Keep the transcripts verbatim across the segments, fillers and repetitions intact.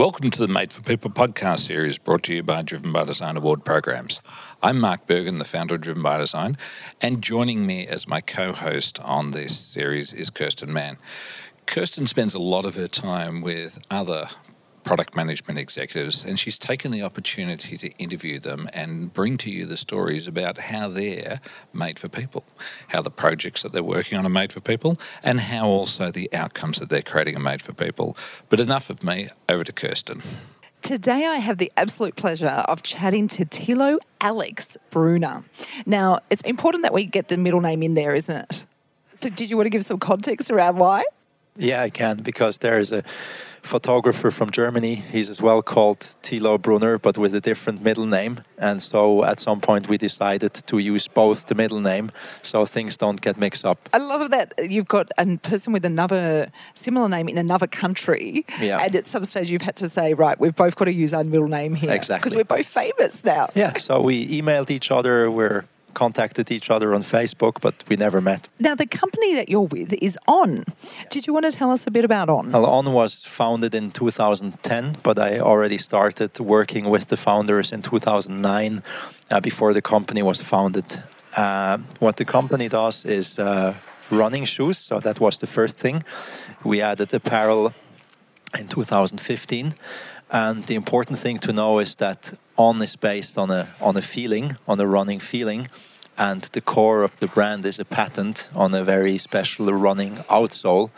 Welcome to the Made for People podcast series brought to you by Driven by Design Award programs. I'm Mark Bergen, the founder of Driven by Design, and joining me as my co-host on this series is Kirsten Mann. Kirsten spends a lot of her time with other product management executives, and she's taken the opportunity to interview them and bring to you the stories about how they're made for people, how the projects that they're working on are made for people, and how also the outcomes that they're creating are made for people. But enough of me, over to Kirsten. Today I have the absolute pleasure of chatting to Thilo Alex Brunner. Now, it's important that we get the middle name in there, isn't it? So did you want to give some context around why? Yeah, I can, because there is a photographer from Germany. He's as well called Thilo Brunner, but with a different middle name. And so at some point we decided to use both the middle name so things don't get mixed up. I love that you've got a person with another similar name in another country. Yeah. And at some stage you've had to say, right, we've both got to use our middle name here. Exactly. Because we're both famous now. Yeah, so we emailed each other. We're contacted each other on Facebook, but we never met. Now, the company that you're with is On. Did you want to tell us a bit about On? Well, On was founded in two thousand ten, but I already started working with the founders in two thousand nine, uh, before the company was founded. Uh, what the company does is uh, running shoes, so that was the first thing. We added apparel in two thousand fifteen. And the important thing to know is that On is based on a on a feeling, on a running feeling. And the core of the brand is a patent on a very special running outsole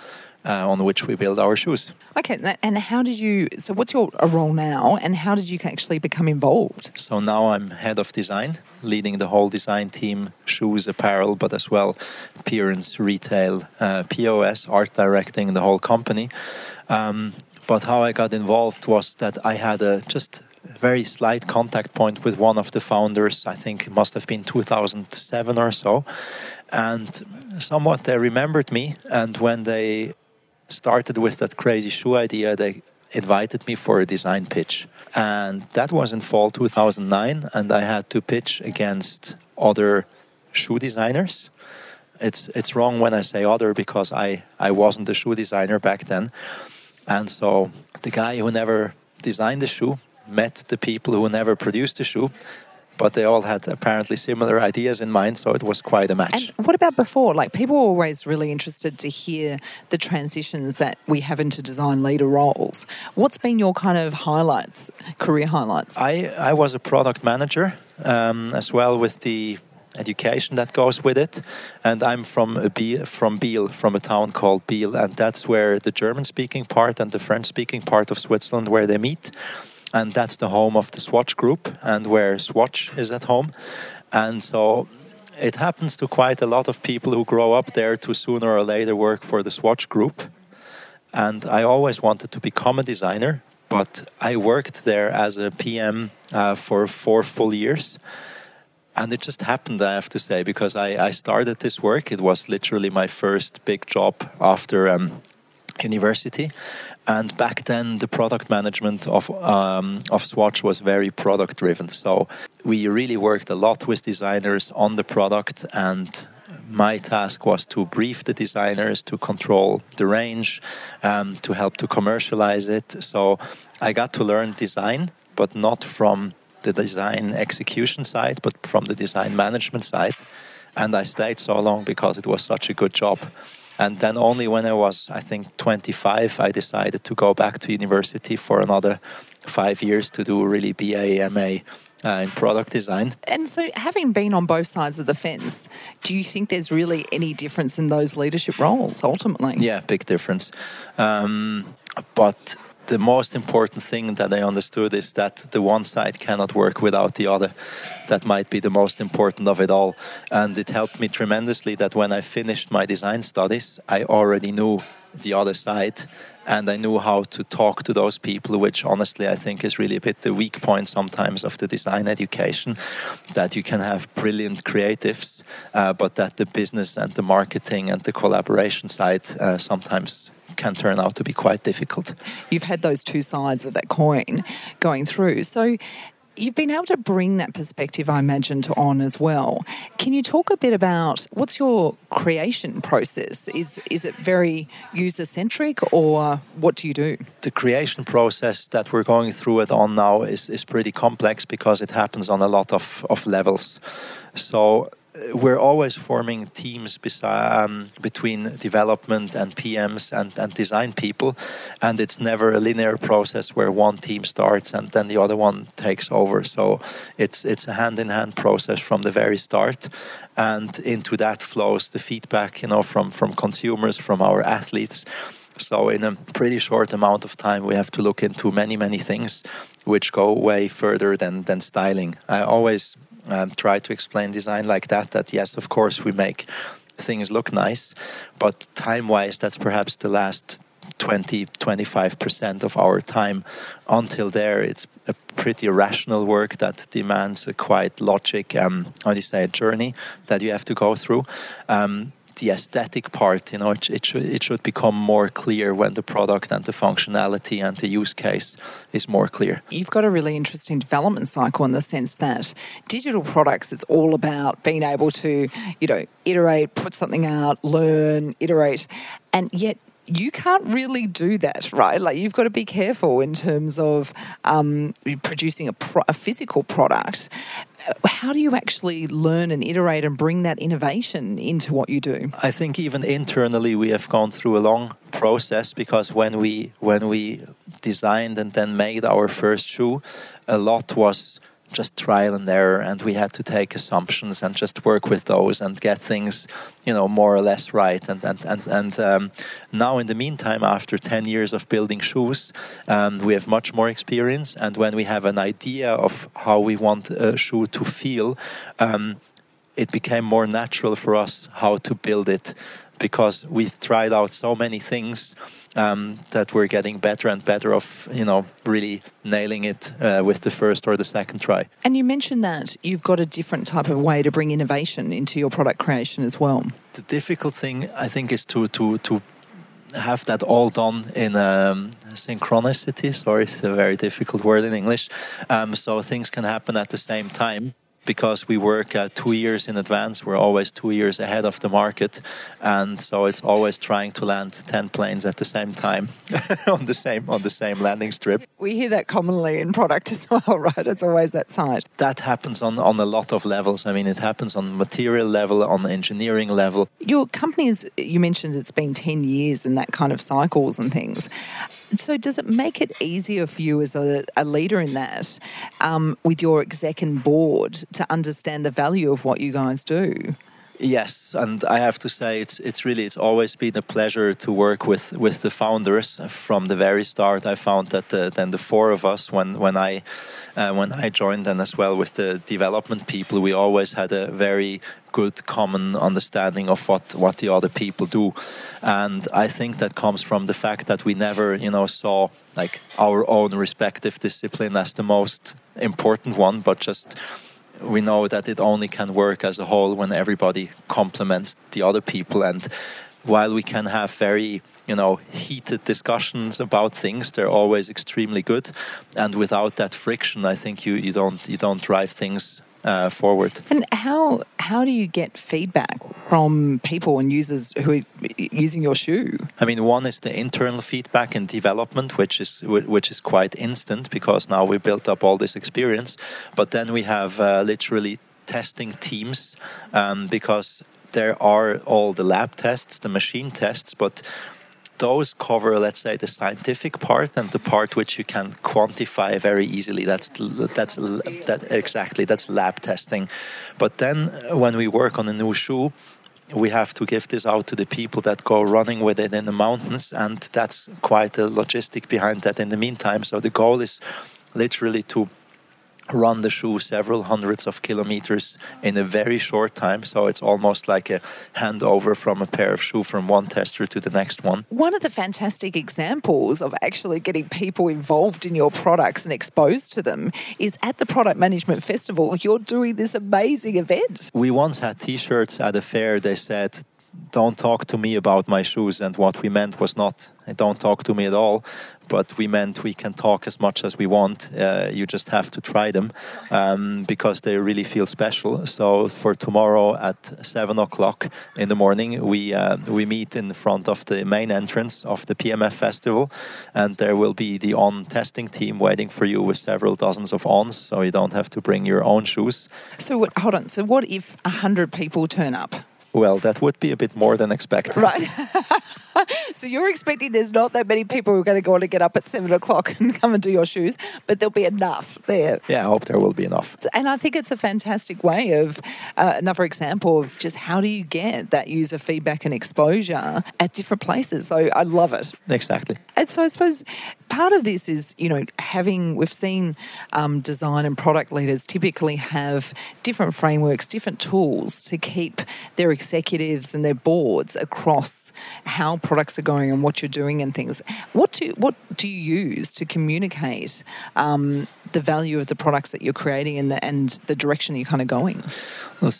uh, on which we build our shoes. Okay, and how did you, so what's your role now and how did you actually become involved? So now I'm head of design, leading the whole design team, shoes, apparel, but as well appearance, retail, uh, P O S, art directing the whole company. Um, But how I got involved was that I had a just very slight contact point with one of the founders. I think it must have been two thousand seven or so. And somewhat they remembered me. And when they started with that crazy shoe idea, they invited me for a design pitch. And that was in fall two thousand nine. And I had to pitch against other shoe designers. It's it's wrong when I say other because I, I wasn't a shoe designer back then. And so the guy who never designed the shoe met the people who never produced the shoe, but they all had apparently similar ideas in mind, so it was quite a match. And what about before? Like, people were always really interested to hear the transitions that we have into design leader roles. What's been your kind of highlights, career highlights? I, I was a product manager um, as well with the education that goes with it, and I'm from a Biel, from Biel, from a town called Biel, and that's where the German-speaking part and the French-speaking part of Switzerland where they meet, and that's the home of the Swatch Group, and where Swatch is at home, and so it happens to quite a lot of people who grow up there to sooner or later work for the Swatch Group, and I always wanted to become a designer, but I worked there as a P M uh, for four full years. And it just happened, I have to say, because I, I started this work. It was literally my first big job after um, university. And back then, the product management of um, of Swatch was very product-driven. So we really worked a lot with designers on the product. And my task was to brief the designers, to control the range, um, to help to commercialize it. So I got to learn design, but not from the design execution side, but from the design management side. And I stayed so long because it was such a good job. And then only when I was, I think, twenty-five, I decided to go back to university for another five years to do really B A M A uh, in product design. And so having been on both sides of the fence, do you think there's really any difference in those leadership roles ultimately? Yeah, big difference. Um, but... The most important thing that I understood is that the one side cannot work without the other. That might be the most important of it all. And it helped me tremendously that when I finished my design studies, I already knew the other side. And I knew how to talk to those people, which honestly I think is really a bit the weak point sometimes of the design education, that you can have brilliant creatives, uh, but that the business and the marketing and the collaboration side uh, sometimes can turn out to be quite difficult. You've had those two sides of that coin going through. So You've been able to bring that perspective, I imagine, to On as well. Can you talk a bit about what's your creation process? Is is it very user-centric, or what do you do? The creation process that we're going through at On now is, is pretty complex because it happens on a lot of, of levels. So we're always forming teams beside, um, between development and P Ms and, and design people, and it's never a linear process where one team starts and then the other one takes over. So it's it's a hand-in-hand process from the very start, and into that flows the feedback, you know, from, from consumers, from our athletes. So in a pretty short amount of time, we have to look into many, many things which go way further than, than styling. I always... Um, try to explain design like that, that yes, of course, we make things look nice, but time-wise, that's perhaps the last twenty to twenty-five percent of our time. Until there, it's a pretty rational work that demands a quite logic, um, how do you say, a journey that you have to go through. Um, the aesthetic part, you know, it, it, should, it should become more clear when the product and the functionality and the use case is more clear. You've got a really interesting development cycle in the sense that digital products, it's all about being able to, you know, iterate, put something out, learn, iterate, and yet you can't really do that, right? Like, you've got to be careful in terms of um, producing a, pro- a physical product. How do you actually learn and iterate and bring that innovation into what you do? I think even internally we have gone through a long process, because when we when we designed and then made our first shoe, a lot was just trial and error, and we had to take assumptions and just work with those and get things, you know, more or less right. And and and, and um, now in the meantime, after ten years of building shoes, um, we have much more experience, and when we have an idea of how we want a shoe to feel, um, it became more natural for us how to build it, because we've tried out so many things um, that we're getting better and better of, you know, really nailing it uh, with the first or the second try. And you mentioned that you've got a different type of way to bring innovation into your product creation as well. The difficult thing, I think, is to to to have that all done in um, synchronicity. Sorry, it's a very difficult word in English. Um, so things can happen at the same time, because we work uh, two years in advance. We're always two years ahead of the market. And so it's always trying to land ten planes at the same time on the same on the same landing strip. We hear that commonly in product as well, right? It's always that side. That happens on, on a lot of levels. I mean, it happens on material level, on engineering level. Your company is, you mentioned it's been ten years and that kind of cycles and things. So does it make it easier for you as a, a leader in that, um, with your exec and board, to understand the value of what you guys do? Yes, and I have to say it's it's really it's always been a pleasure to work with, with the founders from the very start. I found that the, then the four of us when when I uh, when I joined, and as well with the development people, we always had a very good common understanding of what, what the other people do. And I think that comes from the fact that we never, you know, saw like our own respective discipline as the most important one, but just we know that it only can work as a whole when everybody complements the other people. And while we can have very, you know, heated discussions about things, they're always extremely good. And without that friction, I think you, you don't you don't drive things uh, forward. And how how do you get feedback from people and users who are using your shoe? I mean, one is the internal feedback and development, which is which is quite instant, because now we built up all this experience. But then we have uh, literally testing teams, um, because there are all the lab tests, the machine tests, but those cover, let's say, the scientific part and the part which you can quantify very easily. That's that's that exactly that's lab testing. But then when we work on a new shoe, we have to give this out to the people that go running with it in the mountains, and that's quite a logistic behind that in the meantime. So the goal is literally to run the shoe several hundreds of kilometers in a very short time. So it's almost like a handover from a pair of shoe from one tester to the next one. One of the fantastic examples of actually getting people involved in your products and exposed to them is at the Product Management Festival. You're doing this amazing event. We once had T-shirts at a fair. They said, don't talk to me about my shoes, and what we meant was not, don't talk to me at all, but we meant we can talk as much as we want, uh, you just have to try them, um, because they really feel special. So for tomorrow at seven o'clock in the morning, we uh, we meet in front of the main entrance of the P M F festival, and there will be the On testing team waiting for you with several dozens of Ons, so you don't have to bring your own shoes. So what, hold on, so what if one hundred people turn up? Well, that would be a bit more than expected. Right. So you're expecting there's not that many people who are going to go on and get up at seven o'clock and come and do your shoes, but there'll be enough there. Yeah, I hope there will be enough. And I think it's a fantastic way of, uh, another example of just how do you get that user feedback and exposure at different places. So I love it. Exactly. And so I suppose part of this is, you know, having, we've seen um, design and product leaders typically have different frameworks, different tools to keep their executives and their boards across how products are going and what you're doing and things. What do what do you use to communicate um, the value of the products that you're creating and the, and the direction that you're kind of going? Well,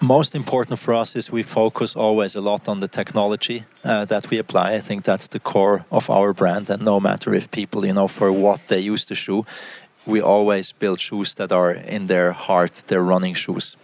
most important for us is we focus always a lot on the technology uh, that we apply. I think that's the core of our brand, and no matter if people, you know, for what they use the shoe, we always build shoes that are in their heart, their running shoes.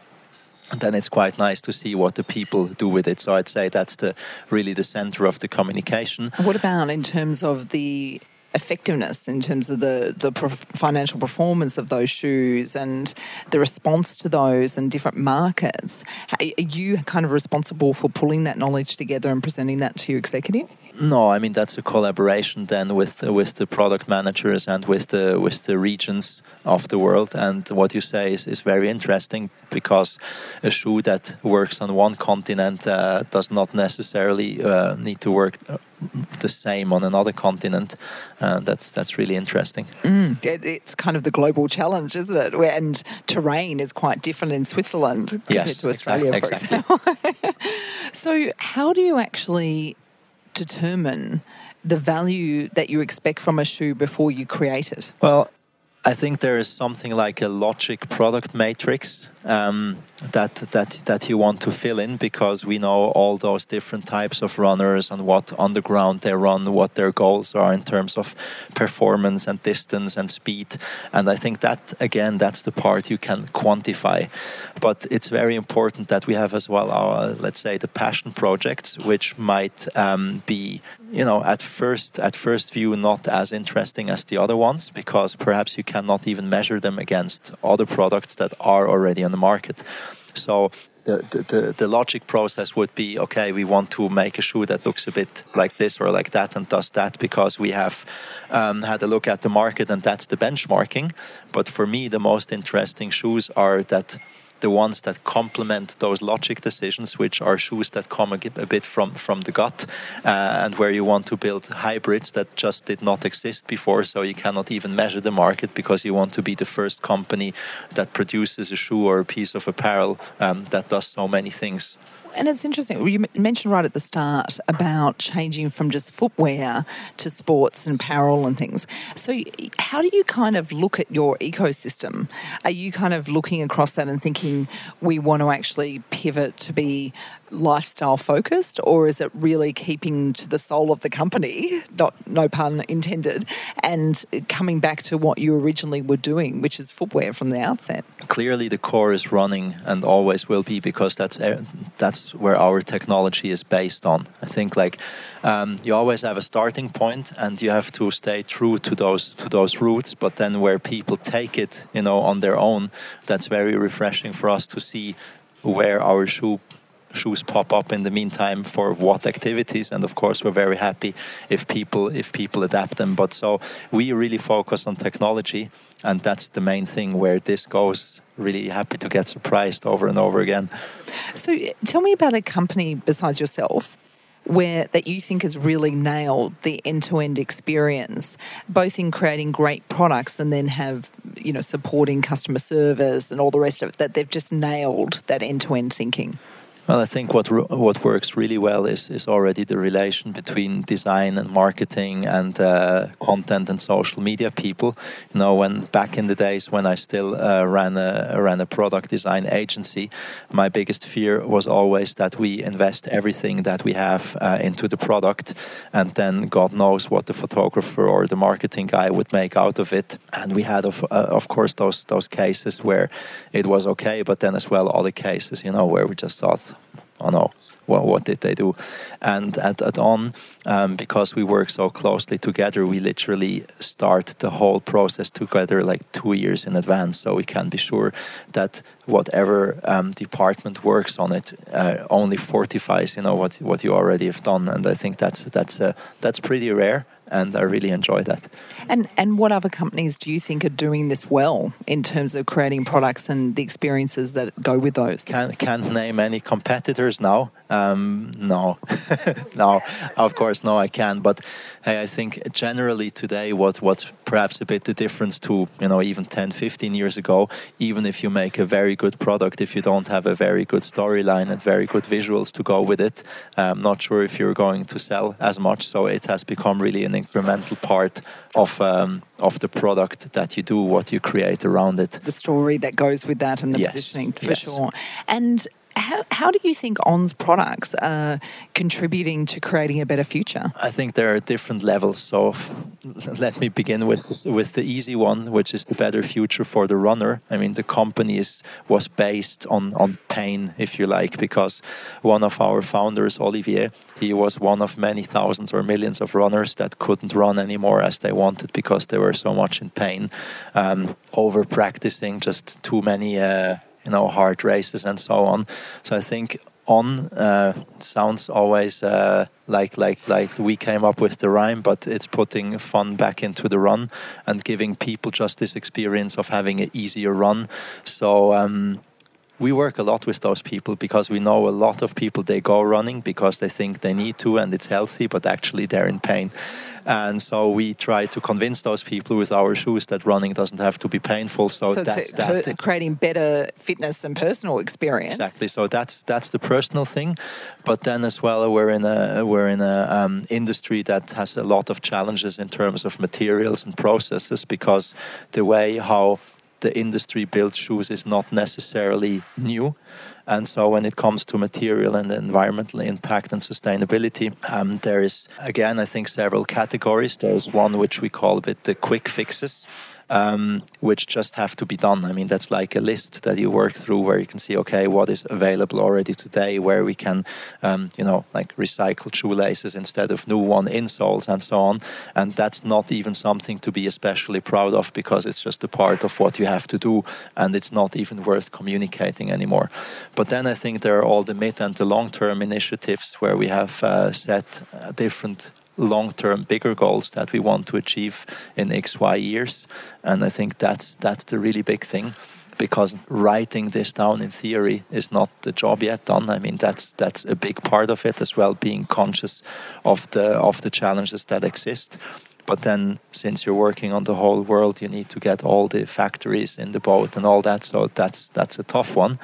And then it's quite nice to see what the people do with it. So I'd say that's the really the center of the communication. What about in terms of the effectiveness, in terms of the, the financial performance of those shoes and the response to those in different markets? Are you kind of responsible for pulling that knowledge together and presenting that to your executive? No, I mean, that's a collaboration then with with the product managers and with the with the regions of the world. And what you say is, is very interesting, because a shoe that works on one continent uh, does not necessarily uh, need to work the same on another continent. Uh, that's that's really interesting. Mm, it, it's kind of the global challenge, isn't it? And terrain is quite different in Switzerland compared yes, to Australia, exactly, for exactly. example. So how do you actually determine the value that you expect from a shoe before you create it? Well, I think there is something like a logic product matrix um, that that that you want to fill in, because we know all those different types of runners and what underground they run, what their goals are in terms of performance and distance and speed. And I think that, again, that's the part you can quantify. But it's very important that we have as well our, let's say, the passion projects, which might um, be, you know, at first at first view not as interesting as the other ones, because perhaps you cannot even measure them against other products that are already on the market. So the, the the logic process would be, okay, we want to make a shoe that looks a bit like this or like that and does that, because we have um, had a look at the market, and that's the benchmarking. But for me, the most interesting shoes are that the ones that complement those logic decisions, which are shoes that come a bit from, from the gut, uh, and where you want to build hybrids that just did not exist before, so you cannot even measure the market, because you want to be the first company that produces a shoe or a piece of apparel um, that does so many things. And it's interesting, you mentioned right at the start about changing from just footwear to sports and apparel and things. So how do you kind of look at your ecosystem? Are you kind of looking across that and thinking, we want to actually pivot to be lifestyle focused, or is it really keeping to the soul of the company, not no pun intended, and coming back to what you originally were doing, which is footwear from the outset? Clearly the core is running and always will be, because that's that's where our technology is based on. I think like um, you always have a starting point and you have to stay true to those to those roots, but then where people take it, you know, on their own, that's very refreshing for us to see where our shoe shoes pop up in the meantime for what activities. And of course we're very happy if people if people adapt them. But so we really focus on technology, and that's the main thing where this goes. Really happy to get surprised over and over again. So tell me about a company besides yourself where that you think has really nailed the end-to-end experience, both in creating great products and then have, you know, supporting customer service and all the rest of it, that they've just nailed that end-to-end thinking. Well, I think what what works really well is is already the relation between design and marketing and uh, content and social media people. You know, when back in the days when I still uh, ran a ran a product design agency, my biggest fear was always that we invest everything that we have uh, into the product, and then God knows what the photographer or the marketing guy would make out of it. And we had of uh, of course those those cases where it was okay, but then as well other cases, you know, where we just thought, oh no, well, what did they do? And at, at On, um, because we work so closely together, we literally start the whole process together like two years in advance. So we can be sure that whatever um, department works on it uh, only fortifies, you know, what what you already have done. And I think that's that's uh, that's pretty rare. And I really enjoy that. And and what other companies do you think are doing this well in terms of creating products and the experiences that go with those? Can't, can't name any competitors now. Um, no, no, of course, no, I can't. But hey, I think generally today what what's perhaps a bit the difference to, you know, even ten, fifteen years ago, even if you make a very good product, if you don't have a very good storyline and very good visuals to go with it, I'm not sure if you're going to sell as much. So it has become really an incremental part of um, of the product that you do, what you create around it. The story that goes with that and the yes. positioning, for yes. sure. And How, how do you think On's products are contributing to creating a better future? I think there are different levels. So f- let me begin with this, with the easy one, which is the better future for the runner. I mean, the company is, was based on, on pain, if you like, because one of our founders, Olivier, he was one of many thousands or millions of runners that couldn't run anymore as they wanted because they were so much in pain, um, over practicing, just too many Uh, you know, hard races and so on. So I think On uh, sounds always uh, like like like we came up with the rhyme, but it's putting fun back into the run and giving people just this experience of having an easier run. So um, we work a lot with those people because we know a lot of people, they go running because they think they need to and it's healthy, but actually they're in pain. And so we try to convince those people with our shoes that running doesn't have to be painful. So, so that's it's a, that. creating better fitness and personal experience. Exactly. So that's that's the personal thing, but then as well we're in a we're in a um, industry that has a lot of challenges in terms of materials and processes, because the way how the industry builds shoes is not necessarily new. And so when it comes to material and environmental impact and sustainability, um, there is, again, I think several categories. There's one which we call a bit the quick fixes, um, which just have to be done. I mean, that's like a list that you work through where you can see, okay, what is available already today, where we can, um, you know, like recycle shoelaces instead of new one insoles and so on. And that's not even something to be especially proud of because it's just a part of what you have to do and it's not even worth communicating anymore. But then I think there are all the mid and the long-term initiatives where we have uh, set uh, different long-term bigger goals that we want to achieve in X, Y years. And I think that's that's the really big thing, because writing this down in theory is not the job yet done. I mean, that's that's a big part of it as well, being conscious of the of the challenges that exist. But then, since you're working on the whole world, you need to get all the factories in the boat and all that. So that's that's a tough one.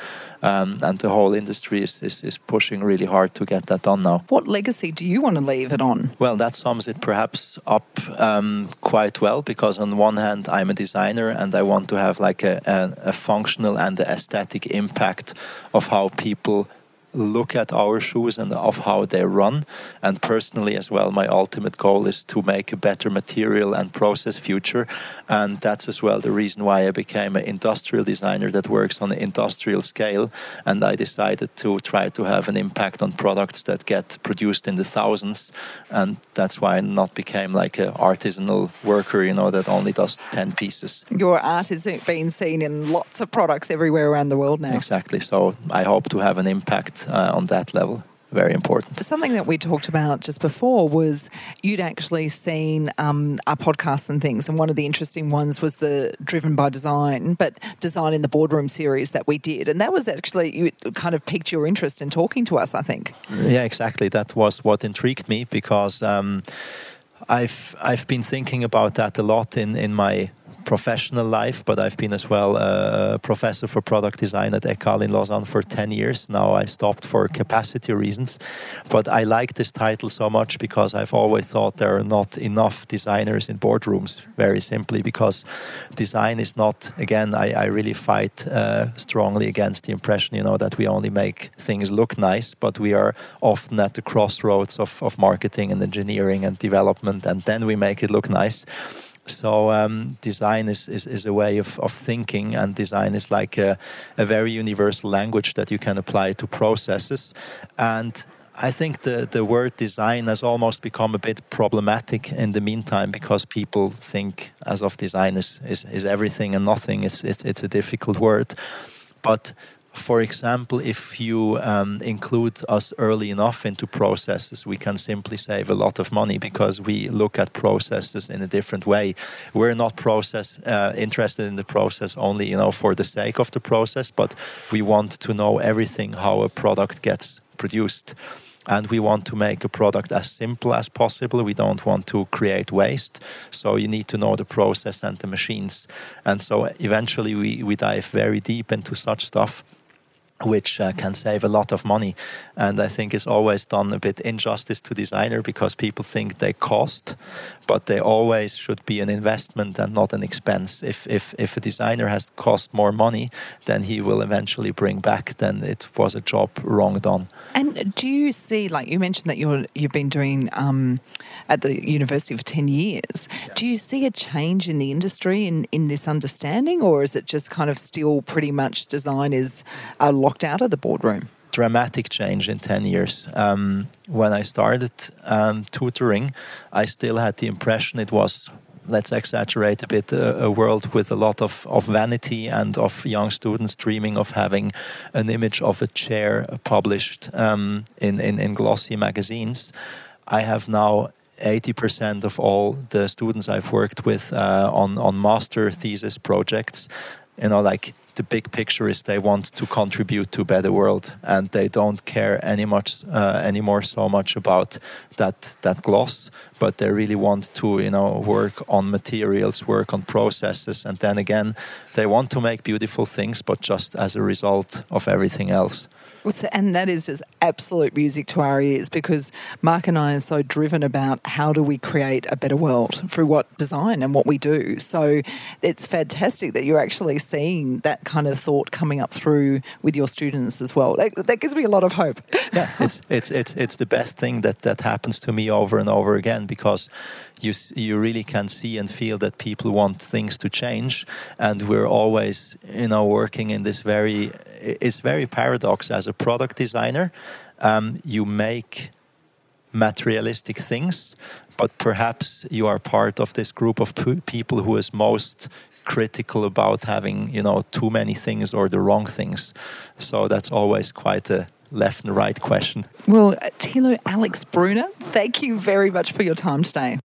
Um, and the whole industry is, is, is pushing really hard to get that done now. What legacy do you want to leave it on? Well, that sums it perhaps up um, quite well, because on one hand, I'm a designer and I want to have like a, a, a functional and a aesthetic impact of how people look at our shoes and of how they run. And personally as well, my ultimate goal is to make a better material and process future. And that's as well the reason why I became an industrial designer that works on an industrial scale. And I decided to try to have an impact on products that get produced in the thousands. And that's why I not became like an artisanal worker, you know, that only does ten pieces. Your art is being seen in lots of products everywhere around the world now. Exactly. So I hope to have an impact Uh, on that level. Very important. Something that we talked about just before was you'd actually seen um, our podcasts and things, and one of the interesting ones was the Driven by Design, but Design in the Boardroom series that we did, and that was actually, you kind of piqued your interest in talking to us, I think. Yeah, exactly. That was what intrigued me, because um, I've I've been thinking about that a lot in in my professional life, but I've been as well a professor for product design at ECAL in Lausanne for ten years. Now I stopped for capacity reasons, but I like this title so much because I've always thought there are not enough designers in boardrooms, very simply because design is not, again, I, I really fight uh, strongly against the impression, you know, that we only make things look nice, but we are often at the crossroads of, of marketing and engineering and development, and then we make it look nice. So um, design is, is, is a way of, of thinking, and design is like a, a very universal language that you can apply to processes. And I think the, the word design has almost become a bit problematic in the meantime, because people think as of design is, is, is everything and nothing. It's, it's, it's a difficult word. But for example, if you um, include us early enough into processes, we can simply save a lot of money because we look at processes in a different way. We're not process uh, interested in the process only, you know, for the sake of the process, but we want to know everything, how a product gets produced. And we want to make a product as simple as possible. We don't want to create waste. So you need to know the process and the machines. And so eventually we, we dive very deep into such stuff, which uh, can save a lot of money. And I think it's always done a bit injustice to designer because people think they cost, but they always should be an investment and not an expense. If if if a designer has cost more money, then he will eventually bring back then it was a job wrong done. And do you see, like you mentioned that you're, you've been doing um, at the university for ten years, yeah. Do you see a change in the industry in, in this understanding, or is it just kind of still pretty much design is a lot locked out of the boardroom? Dramatic change in ten years. Um, when I started um, tutoring, I still had the impression it was, let's exaggerate a bit, a, a world with a lot of, of vanity and of young students dreaming of having an image of a chair published um, in, in, in glossy magazines. I have now eighty percent of all the students I've worked with uh, on, on master thesis projects, you know, like the big picture is they want to contribute to a better world, and they don't care any much uh, anymore so much about that that gloss, but they really want to, you know, work on materials, work on processes, and then again they want to make beautiful things, but just as a result of everything else. And that is just absolute music to our ears, because Mark and I are so driven about how do we create a better world through what design and what we do. So it's fantastic that you're actually seeing that kind of thought coming up through with your students as well. That, that gives me a lot of hope. Yeah, it's it's it's it's the best thing that, that happens to me over and over again, because you you really can see and feel that people want things to change, and we're always, you know, working in this very, it's very paradox as a product designer. Um, you make materialistic things, but perhaps you are part of this group of p- people who is most critical about having, you know, too many things or the wrong things. So that's always quite a left and right question. Well, Thilo Alex Brunner, thank you very much for your time today.